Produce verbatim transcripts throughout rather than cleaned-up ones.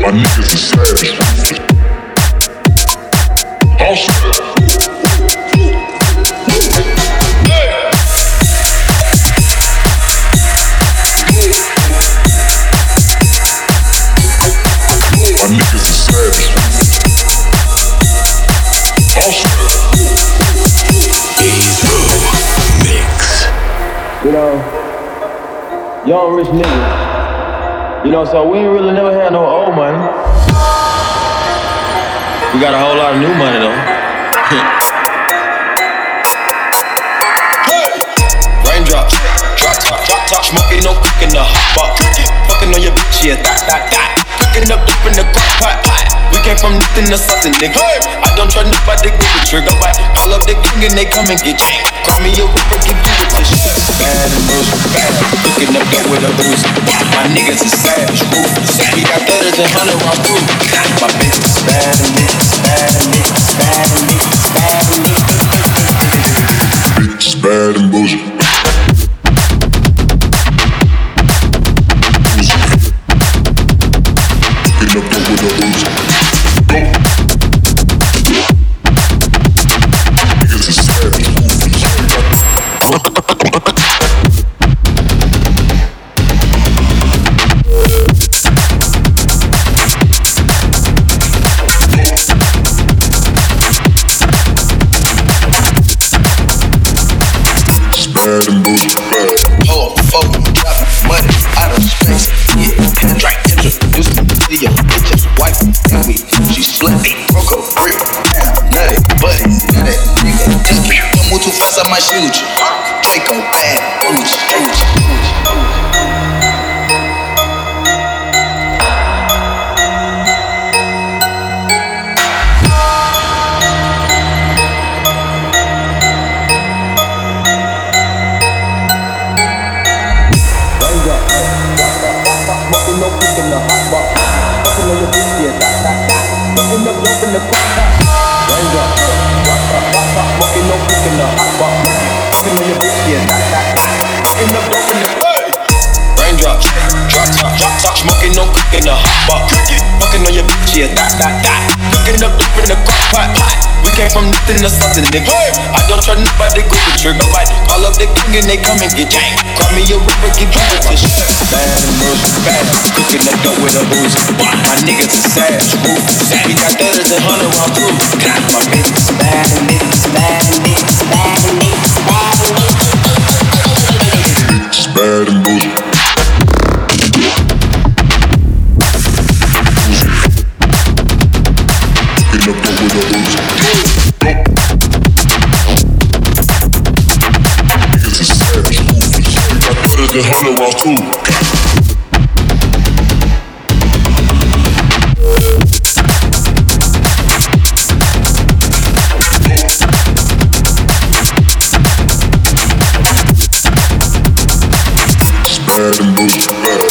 My niggas is savage. All set. My niggas is savage. All set. Evo Mix. You know, young rich niggas. You know, so we ain't really never had no old money. We got a whole lot of new money though. Hey! Raindrops, drop top, drop top, smoking no cook in the hot pot. Fucking on your bitch, yeah, that, that, that. Cooking up dope in the crock pot. We came from nothing to something, nigga. Hey! I don't try nobody, give a trigger. I call up the king and they come and get you. Call me a whipper, get you with this shit. Bad and loose, bad. Cooking up dope with a booze. My niggas is savage, boo. We got thudders and hundred round food. My bitch is bad and niggas, bad and niggas, bad and niggas, bad and niggas. Bitch is bad and bullshit. I don't try nobody, go for trigger fight. Call up the king and they come and get you. Call me a ripper, keep you with this shit. Bad and bullshit, bad. Cooking up dope with a booze. My niggas is savage, boo. We got thudders and hundred round crew. My niggas, bad and niggas, bad and niggas, bad and niggas, bad and niggas. It's bad and bullshit. Cooking up dope with a booze. The hundred round too. It's bad and bullshit, bad bullshit.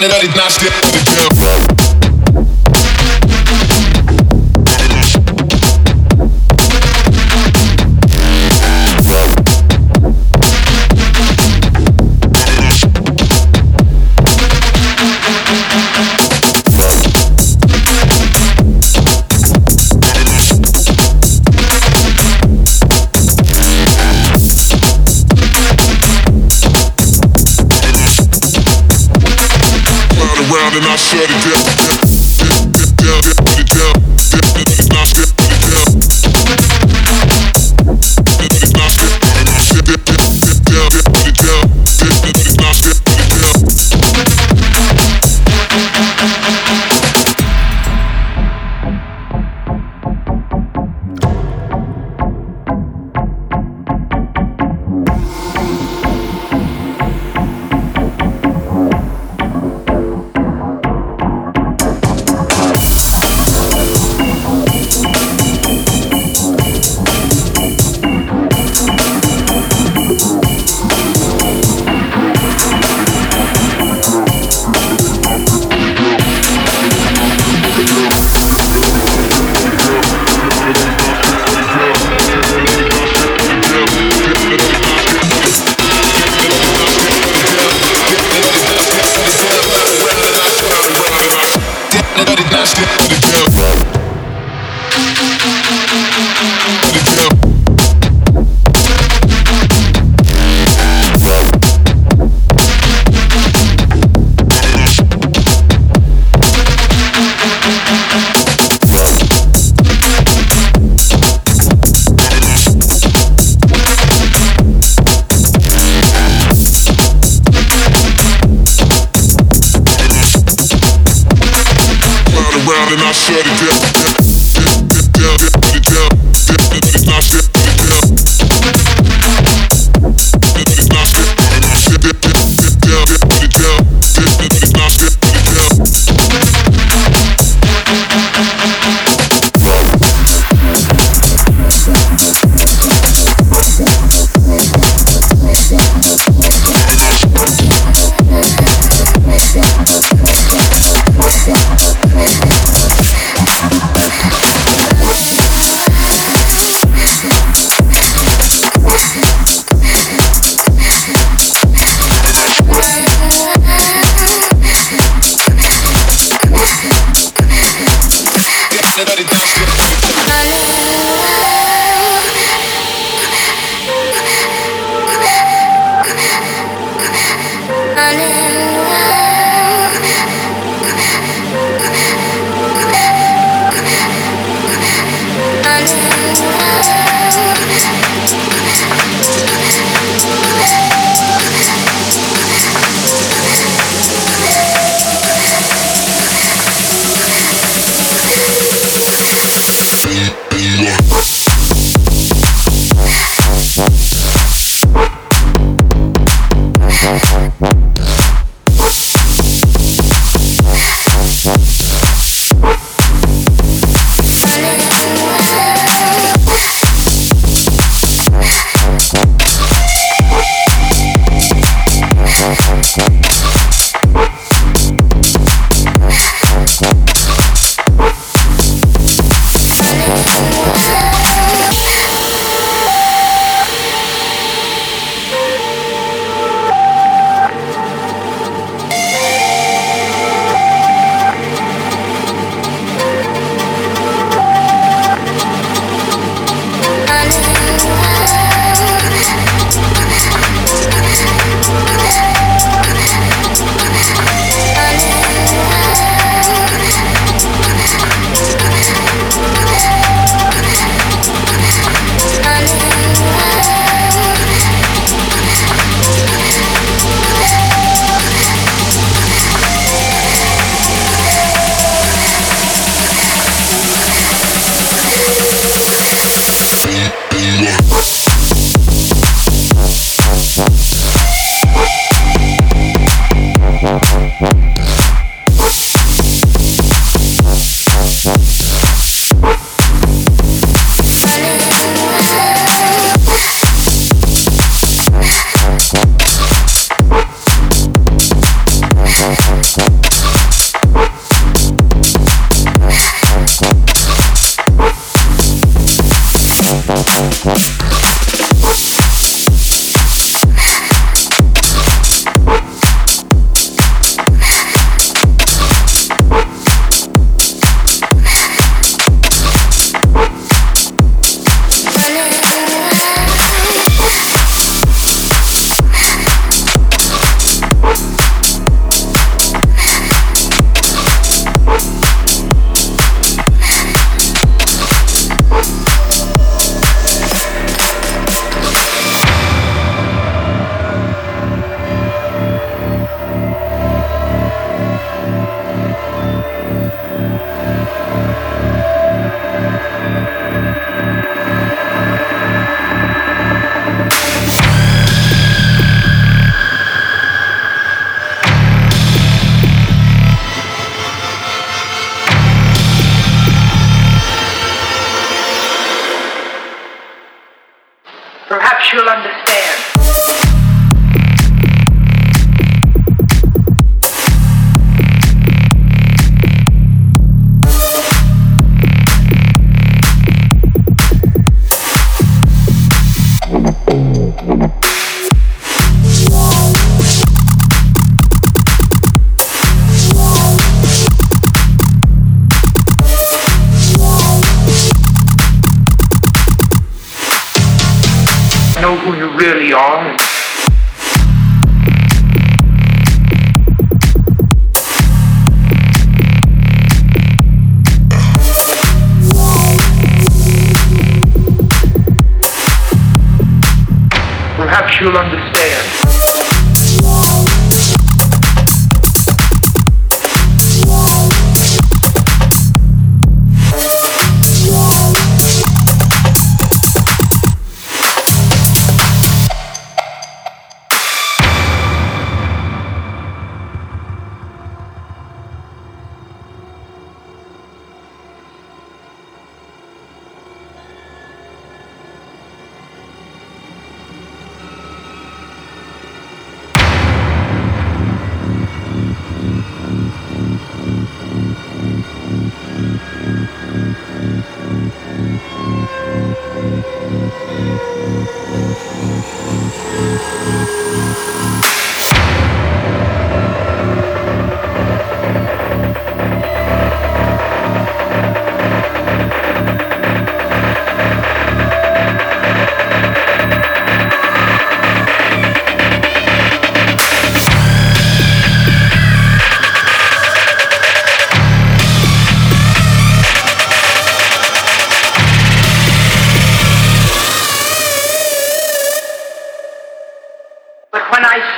And I did not step to the ground. then I shut it down. Get down, get down, get down, get down. Get down, get down, get down, get down, get down. know who you really are. Perhaps you'll understand.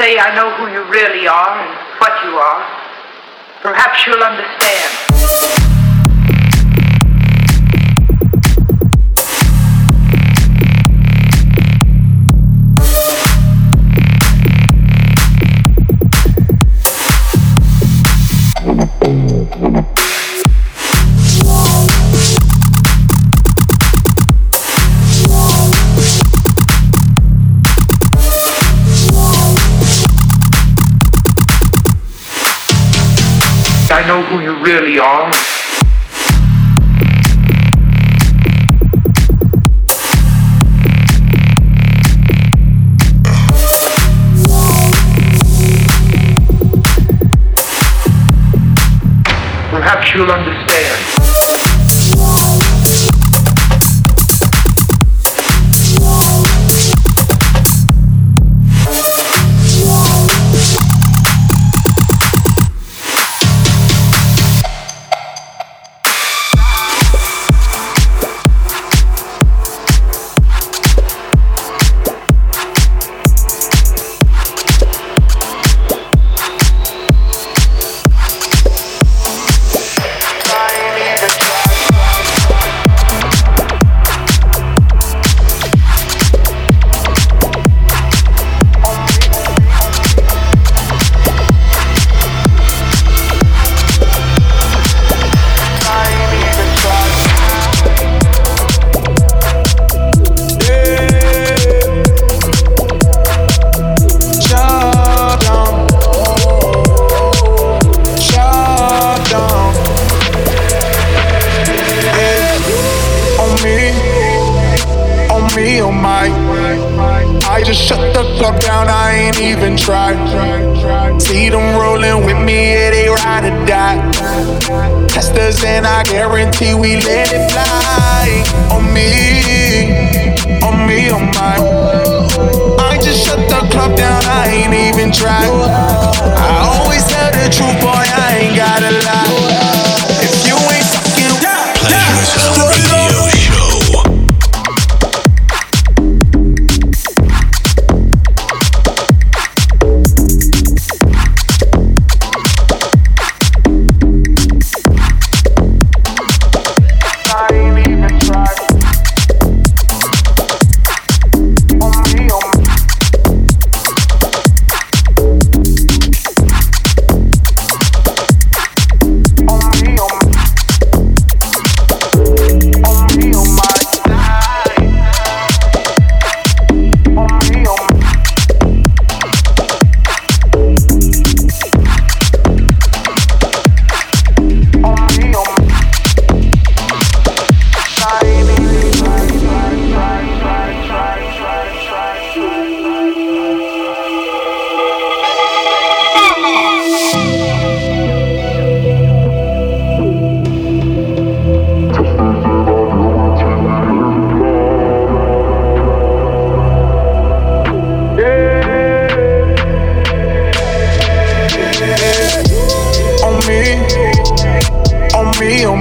I know who you really are and what you are. Perhaps you'll understand. I know who you really are. Perhaps you'll understand.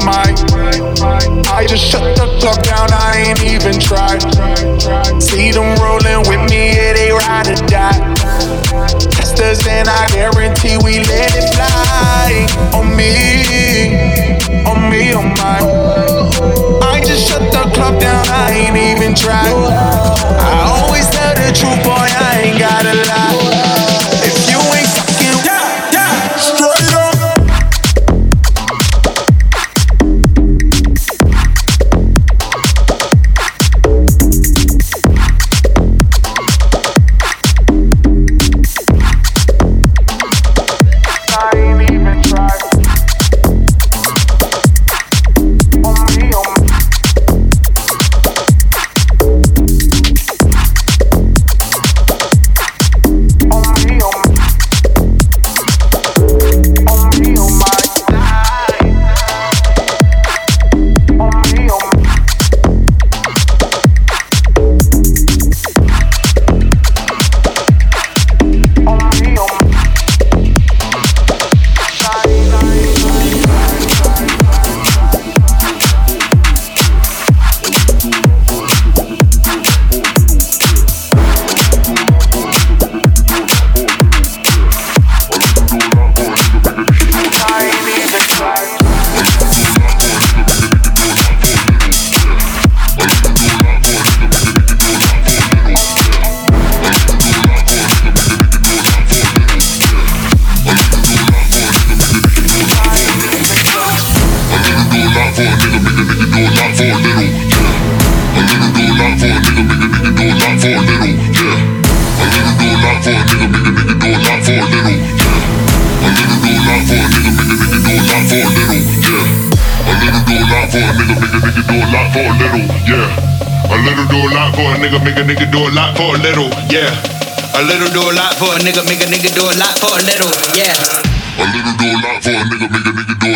mic. I just shut the club down, I ain't even tried. See them rolling with me, yeah, they ride or die. Testers and I guarantee we let it fly. On me, on me, on mine. I just shut the club down, I ain't even tried. I always tell the truth, boy, I ain't gotta lie. A little do a lot for a nigga, make a nigga do a lot for a little, yeah. A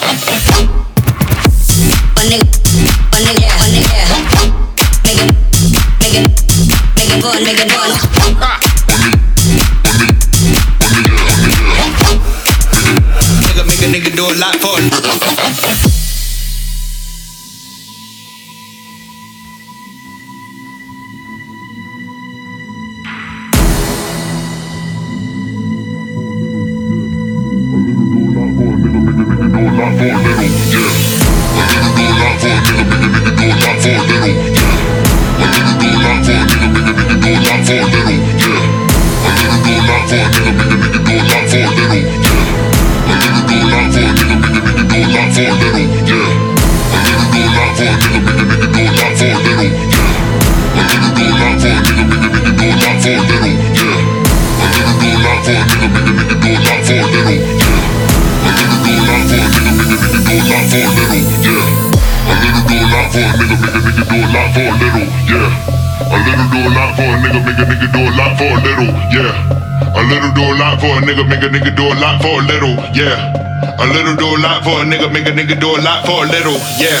little do a lot for a nigga, make a nigga do a lot for a little, yeah.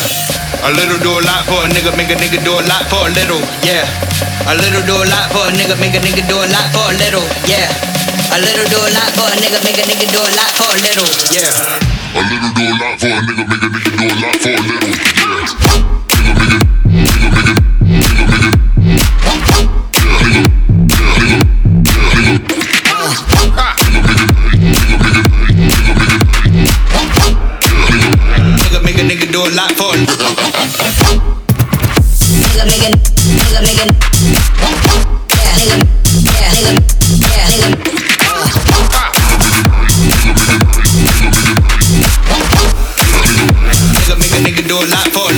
A little do a lot for a nigga, make a nigga do a lot for a little, yeah. A little do a lot for a nigga, make a nigga do a lot for a little, yeah. Nigga, nigga, nigga, nigga, nigga, nigga, yeah, nigga, yeah, nigga, yeah, nigga. Do a lot for it. Nigga, nigga, nigga, nigga. Yeah, nigga, yeah, nigga, yeah, nigga. Nigga, nigga, nigga, do a lot for it.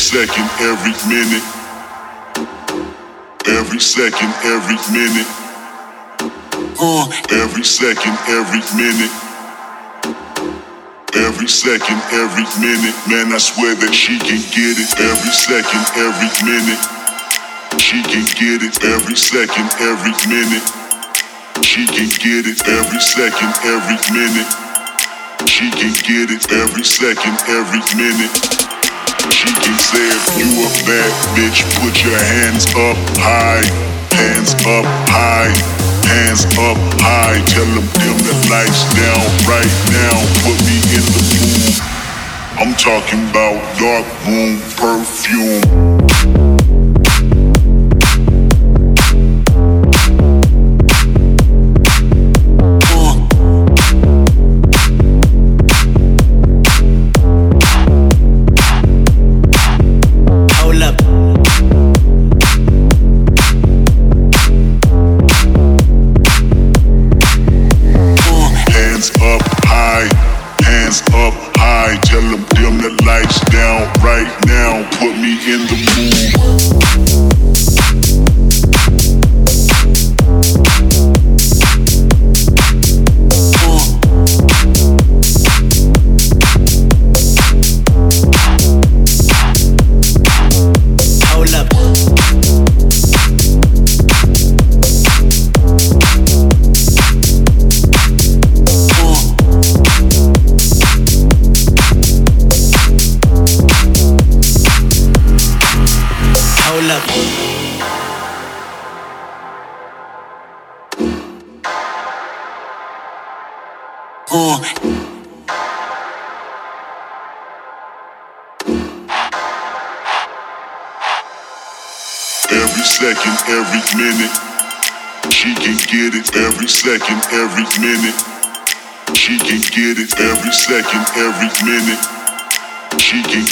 second, every minute. Every second, every minute. Uh, every second, every minute. Every second, every minute. Man, I swear that she can get it. Every second, every minute. She can get it. Every second, every minute. She can get it. Every second, every minute. She can get it every second, every minute. She can say if you a bad bitch, put your hands up high, hands up high, hands up high. Tell them dim the lights down right now. Put me in the mood. I'm talking about dark room perfume. Second, every minute, she can get it. Every second, every minute, she can get it. Every second, every minute, she can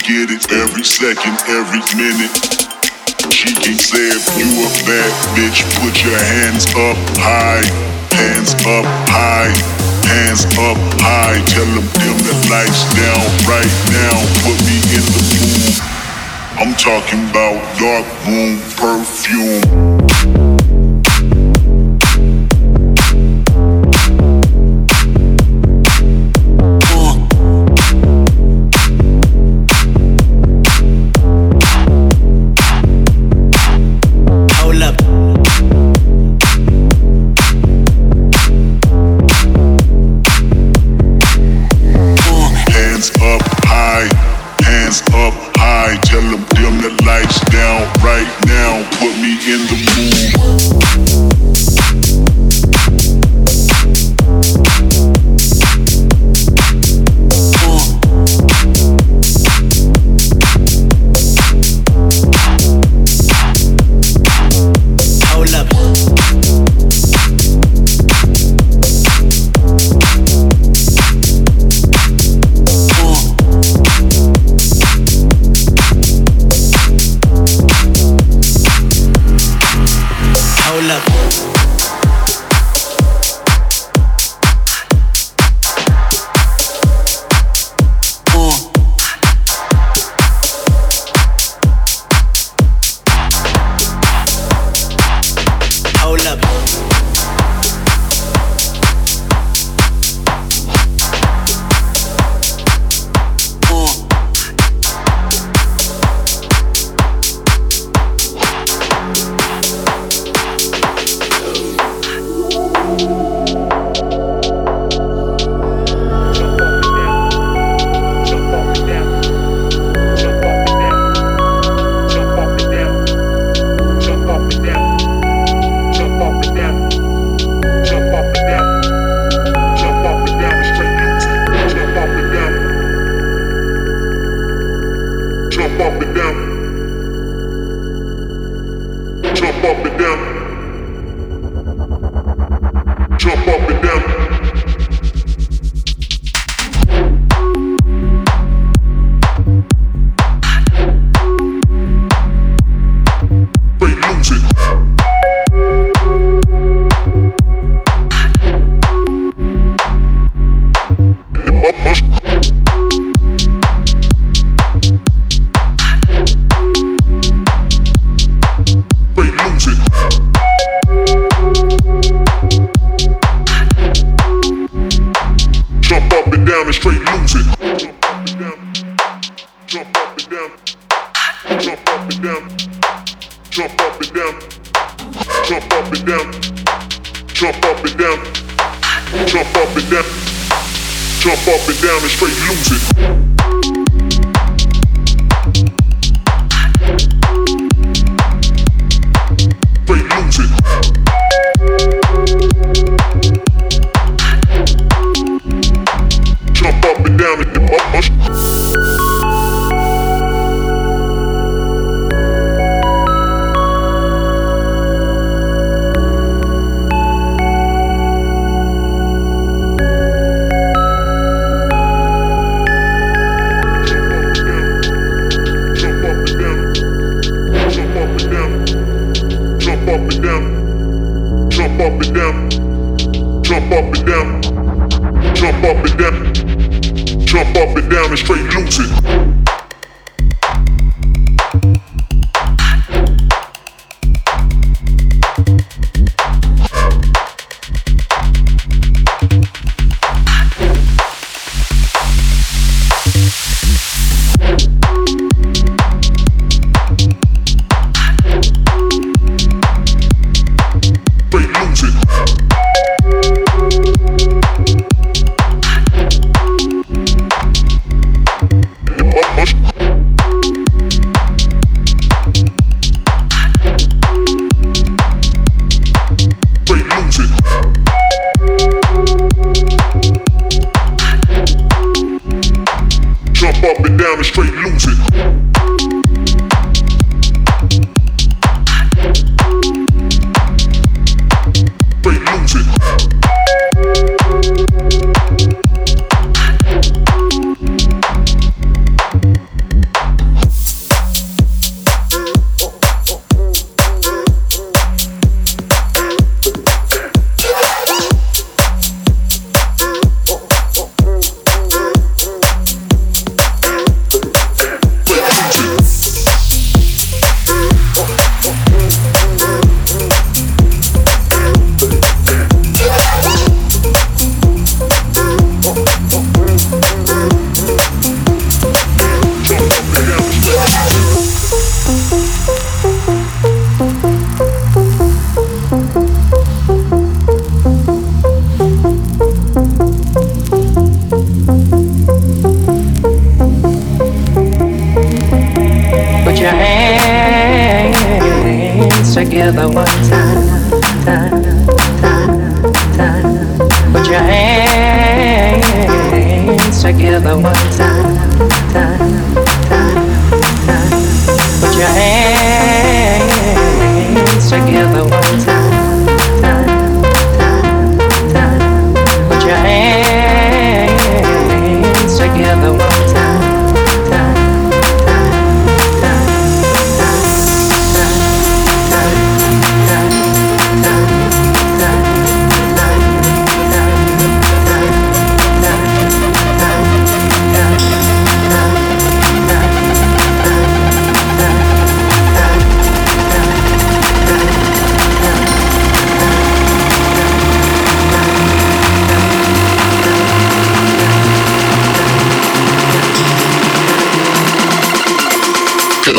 say if you a bad bitch, put your hands up high, hands up high, hands up high. Tell them dim the lights down right now. Put me in the mood. I'm talking about dark room perfume. We'll be right back. jump up and down, jump up and down, jump up and down, jump up and down, jump up and down, jump up and down, jump up and down and straight lose it.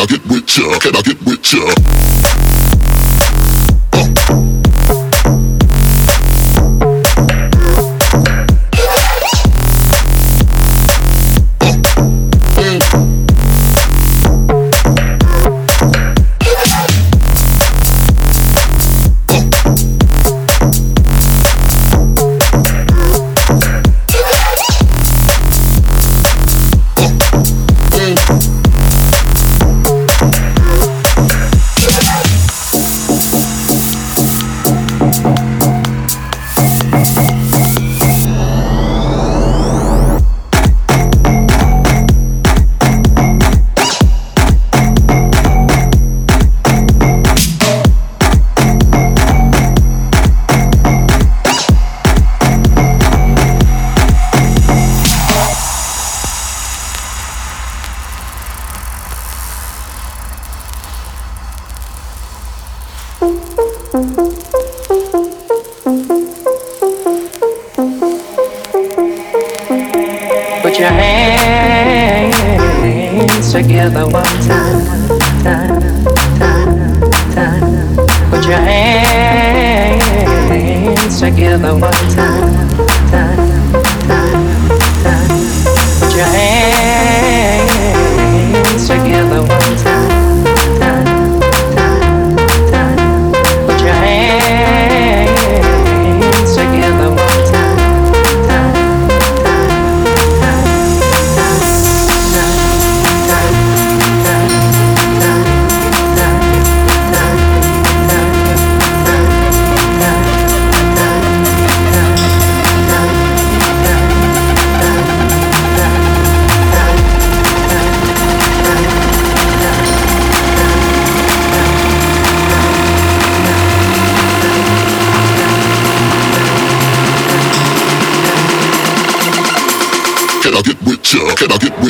Can I get with ya? Can I get with ya? us together one time, time, time, time. Put your hands together one time, time, time, time. Put your hands together one time. Can I get with you?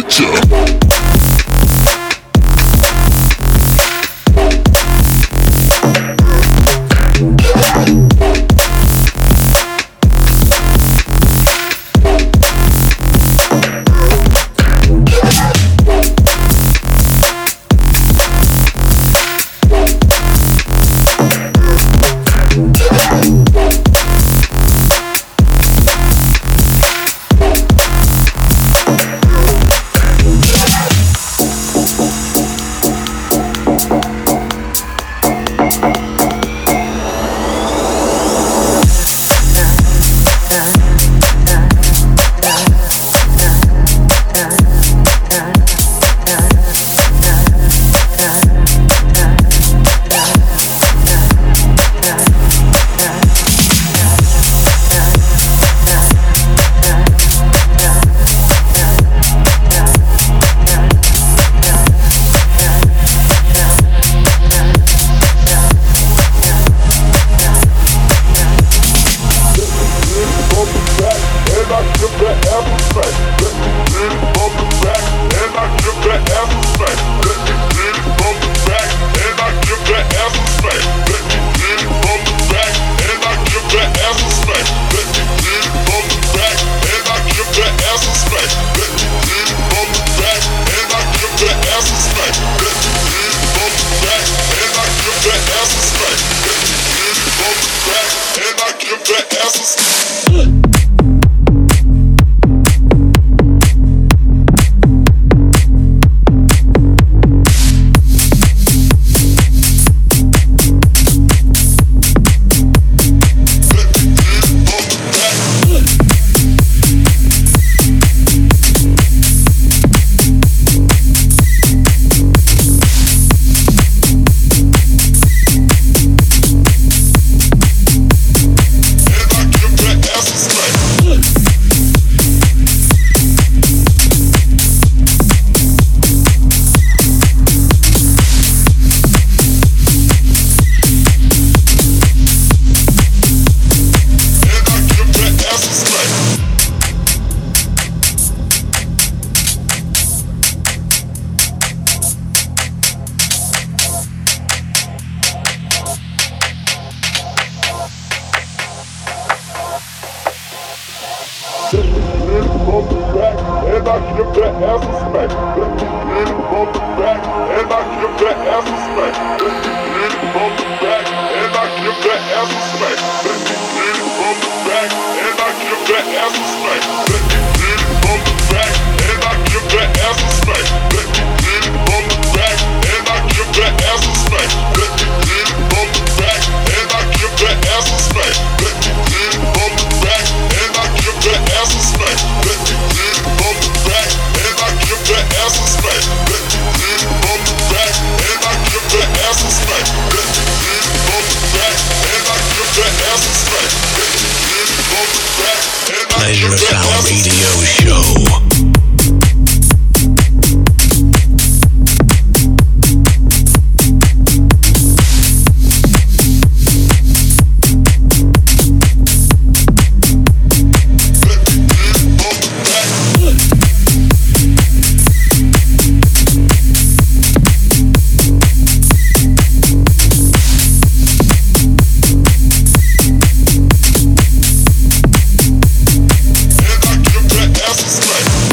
Let's go.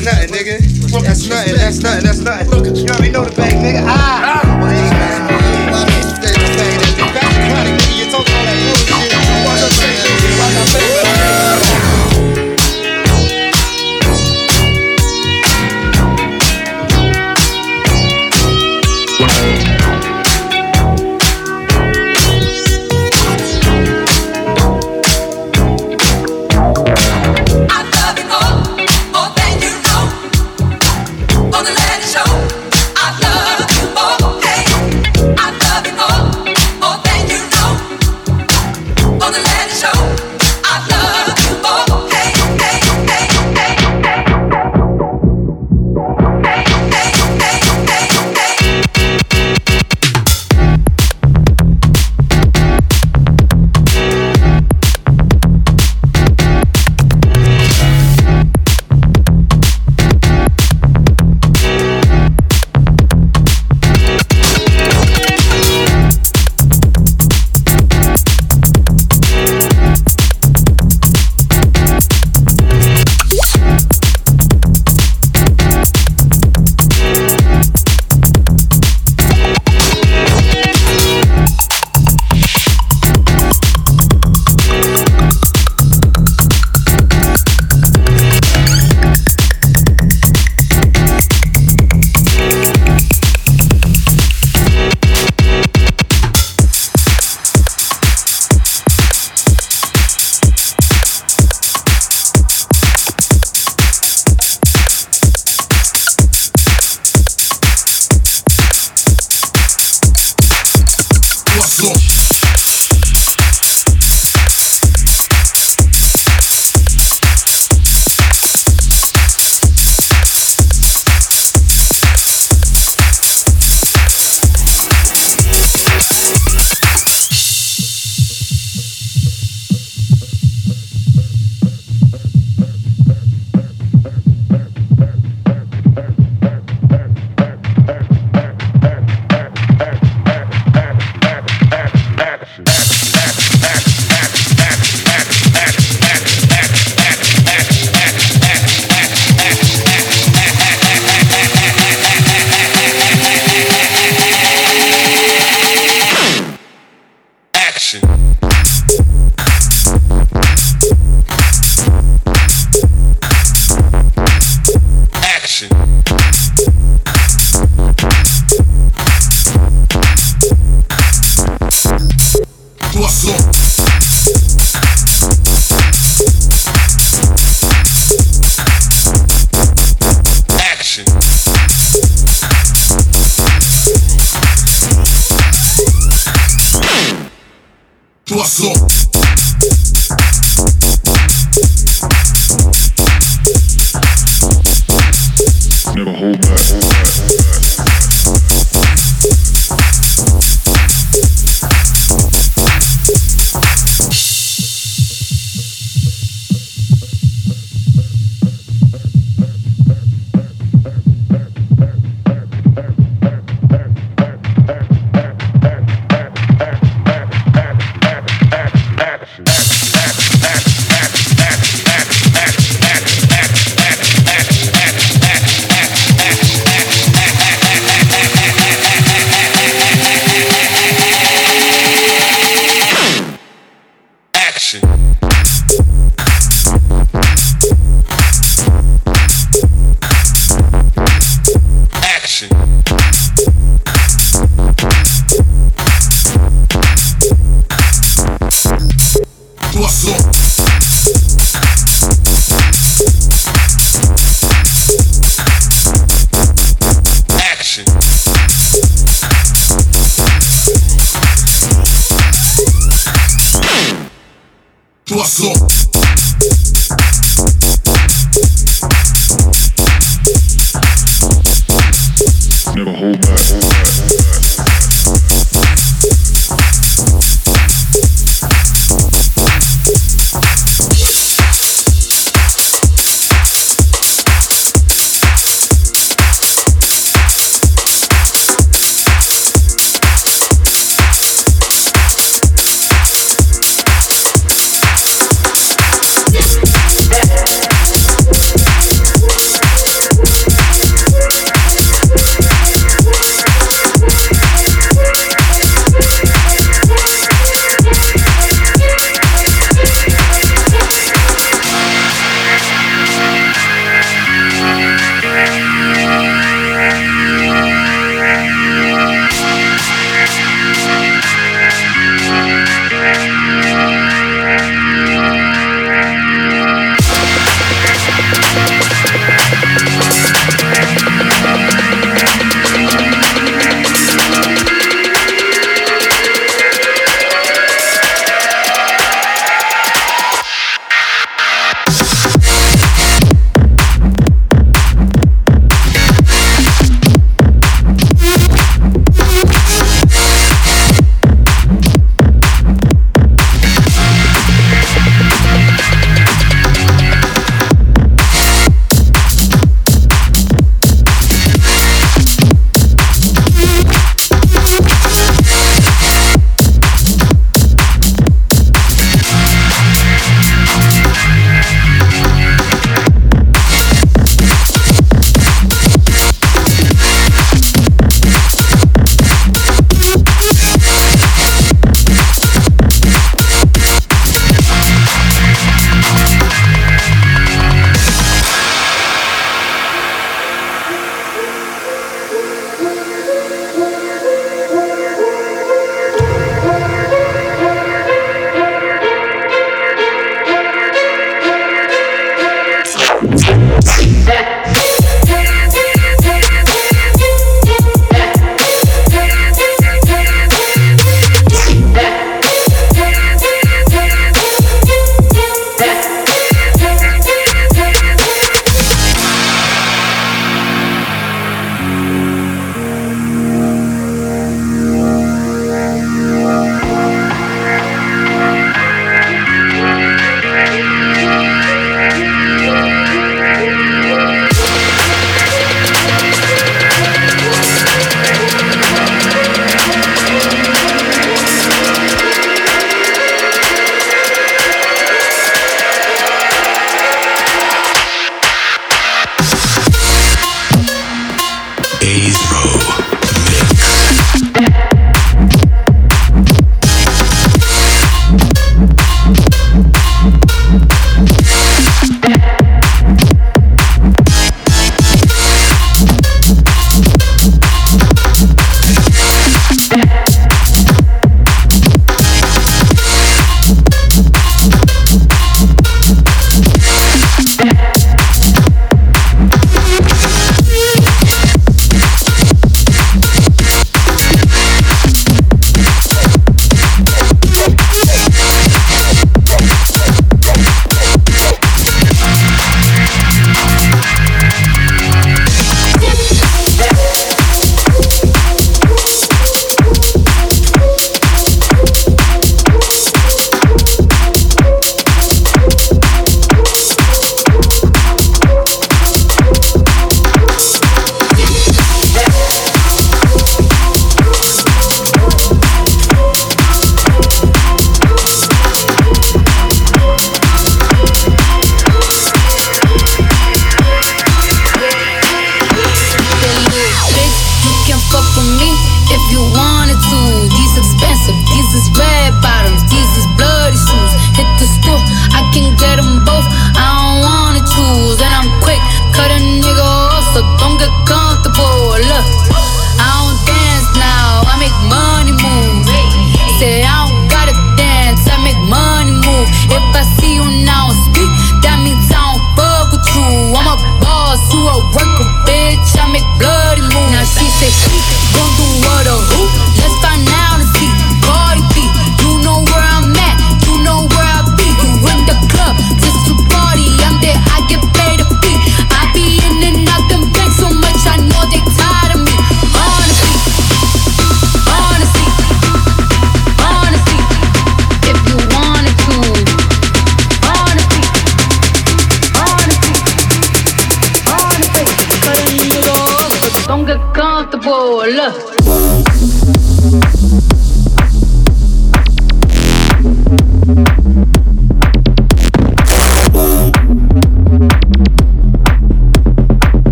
That's nothing, nigga. That's nothing. That's nothing. That's nothing. Look, you already know the bag, nigga. Ah. Oh,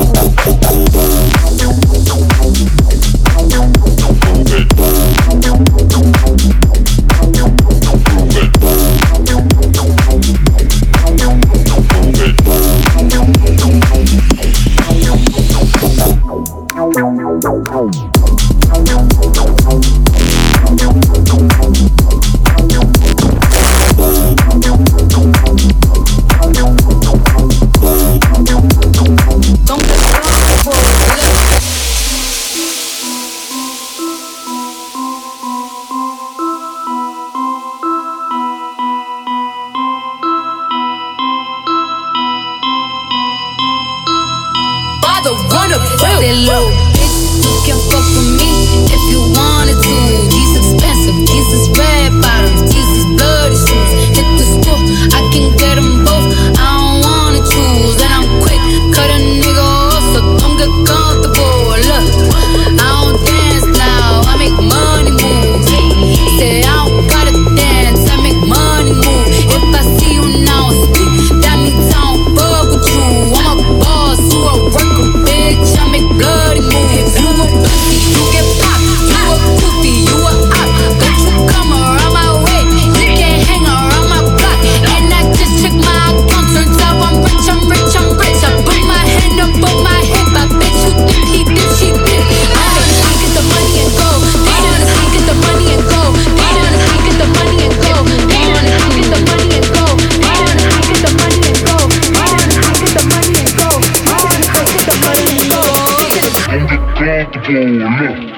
Oh, Oh, no.